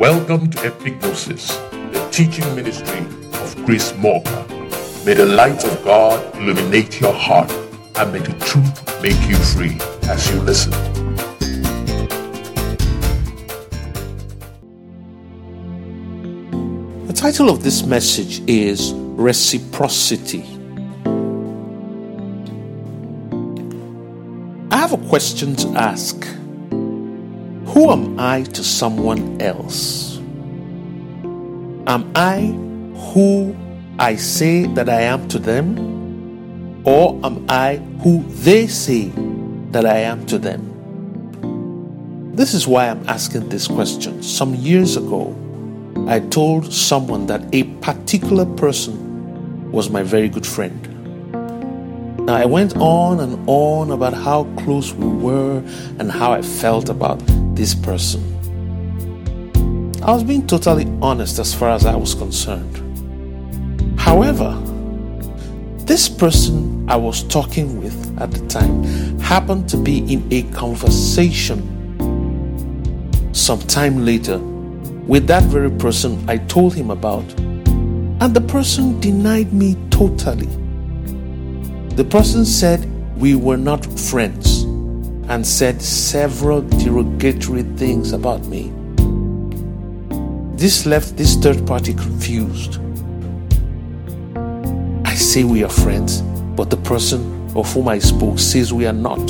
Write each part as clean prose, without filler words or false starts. Welcome to Epignosis, the teaching ministry of Chris Morgan. May the light of God illuminate your heart, and may the truth make you free as you listen. The title of this message is Reciprocity. I have a question to ask. Who am I to someone else? Am I who I say that I am to them? Or am I who they say that I am to them? This is why I'm asking this question. Some years ago, I told someone that a particular person was my very good friend. Now, I went on and on about how close we were and how I felt about this person. I was being totally honest as far as I was concerned. However, this person I was talking with at the time happened to be in a conversation some time later with that very person I told him about, and the person denied me totally. The person said we were not friends and said several derogatory things about me. This left this third party confused. I say we are friends, but the person of whom I spoke says we are not.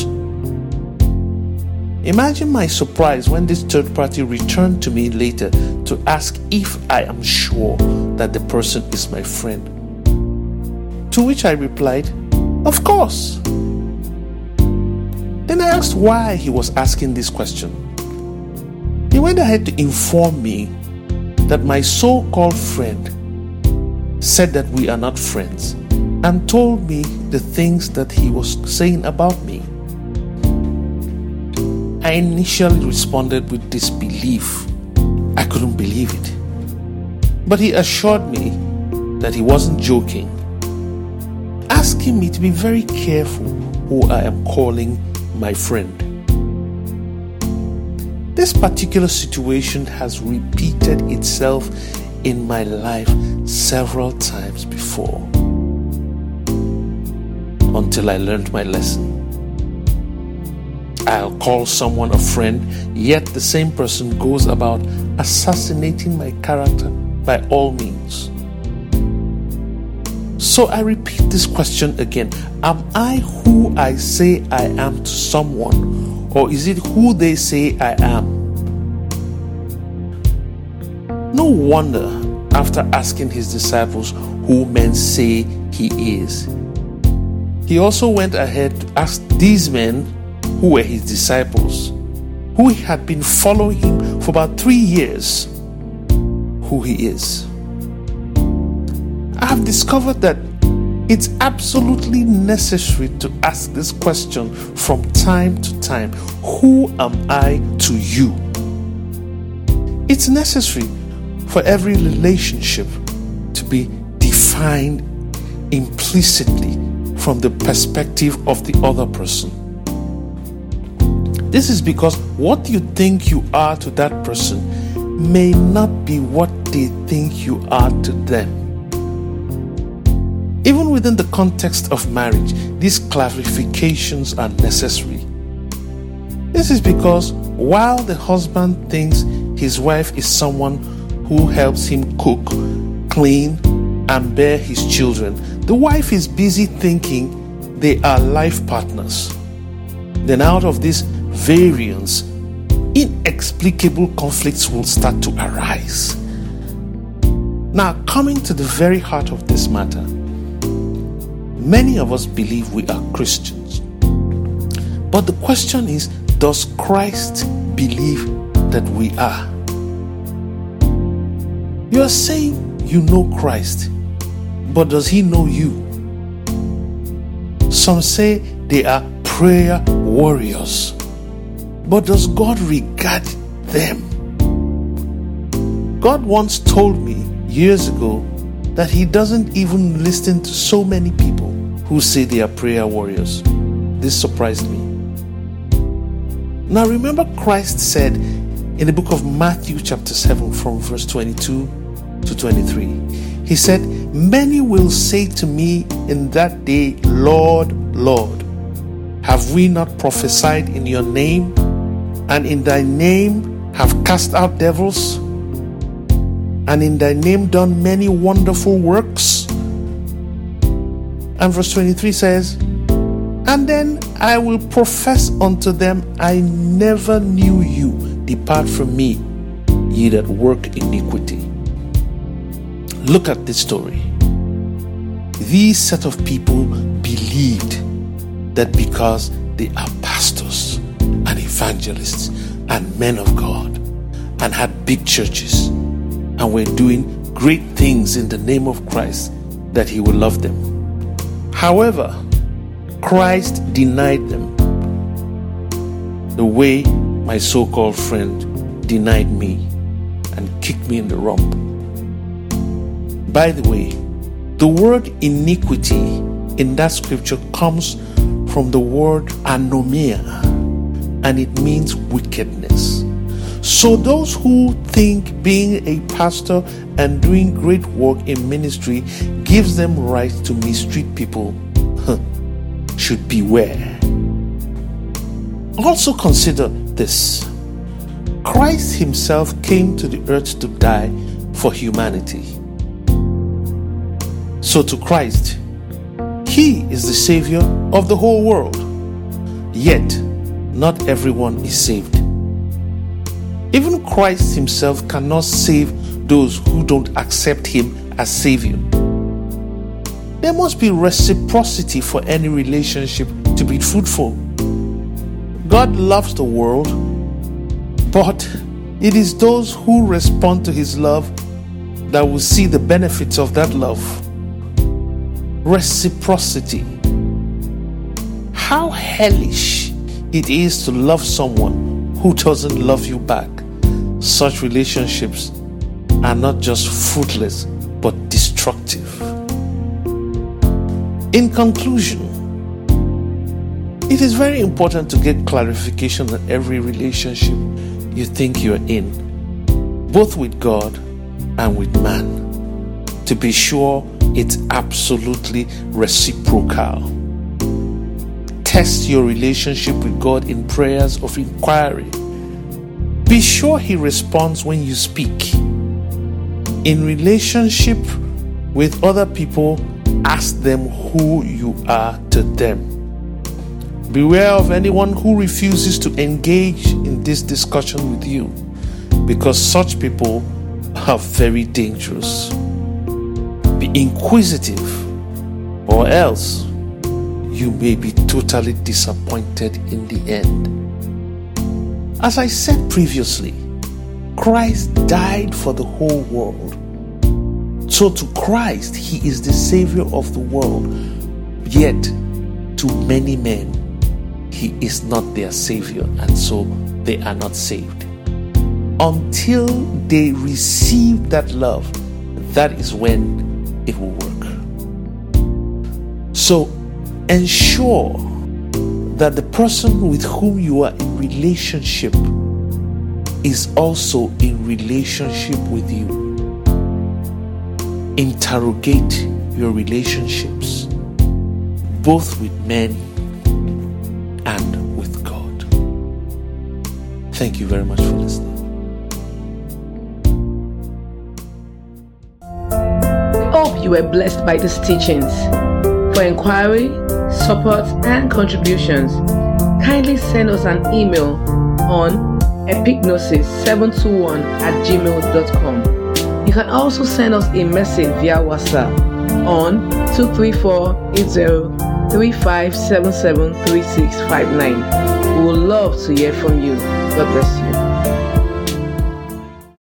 Imagine my surprise when this third party returned to me later to ask if I am sure that the person is my friend. To which I replied, "Of course." Then I asked why he was asking this question. He went ahead to inform me that my so-called friend said that we are not friends and told me the things that he was saying about me. I initially responded with disbelief. I couldn't believe it. But he assured me that he wasn't joking, asking me to be very careful who I am calling my friend. This particular situation has repeated itself in my life several times before, until I learned my lesson. I'll call someone a friend, yet the same person goes about assassinating my character by all means. So I repeat this question again. Am I who I say I am to someone, or is it who they say I am? No wonder, after asking his disciples who men say he is, he also went ahead to ask these men who were his disciples, who had been following him for about 3 years, who he is. I have discovered that it's absolutely necessary to ask this question from time to time. Who am I to you? It's necessary for every relationship to be defined implicitly from the perspective of the other person. This is because what you think you are to that person may not be what they think you are to them. Even within the context of marriage, these clarifications are necessary. This is because while the husband thinks his wife is someone who helps him cook, clean, and bear his children, the wife is busy thinking they are life partners. Then out of this variance, inexplicable conflicts will start to arise. Now, coming to the very heart of this matter, many of us believe we are Christians. But the question is, does Christ believe that we are? You are saying you know Christ, but does he know you? Some say they are prayer warriors, but does God regard them? God once told me years ago that he doesn't even listen to so many people who say they are prayer warriors. This surprised me. Now remember, Christ said in the book of Matthew chapter 7 from verse 22 to 23. He said, "Many will say to me in that day, Lord, Lord, have we not prophesied in your name, and in thy name have cast out devils, and in thy name done many wonderful works?" And verse 23 says, "And then I will profess unto them, I never knew you. Depart from me, ye that work iniquity." Look at this story. These set of people believed that because they are pastors and evangelists and men of God and had big churches and were doing great things in the name of Christ, that he would love them. However, Christ denied them the way my so-called friend denied me and kicked me in the rump. By the way, the word iniquity in that scripture comes from the word anomia, and it means wickedness. So those who think being a pastor and doing great work in ministry gives them right to mistreat people should beware. Also consider this. Christ himself came to the earth to die for humanity. So to Christ, he is the savior of the whole world. Yet, not everyone is saved. Even Christ himself cannot save those who don't accept him as savior. There must be reciprocity for any relationship to be fruitful. God loves the world, but it is those who respond to his love that will see the benefits of that love. Reciprocity. How hellish it is to love someone who doesn't love you back. Such relationships are not just fruitless, but destructive. In conclusion, it is very important to get clarification on every relationship you think you're in, both with God and with man, to be sure it's absolutely reciprocal. Test your relationship with God in prayers of inquiry. Be sure he responds when you speak. In relationship with other people, ask them who you are to them. Beware of anyone who refuses to engage in this discussion with you, because such people are very dangerous. Be inquisitive, or else you may be totally disappointed in the end. As I said previously, Christ died for the whole world. So to Christ, he is the savior of the world. Yet, to many men, he is not their savior, and so they are not saved. Until they receive that love, that is when it will work. So ensure that the person with whom you are in relationship is also in relationship with you. Interrogate your relationships, both with men and with God. Thank you very much for listening. Hope you were blessed by these teachings. For inquiry, support, and contributions, kindly send us an email on epignosis721@gmail.com. You can also send us a message via WhatsApp on 234-8035773659. We would love to hear from you. God bless you.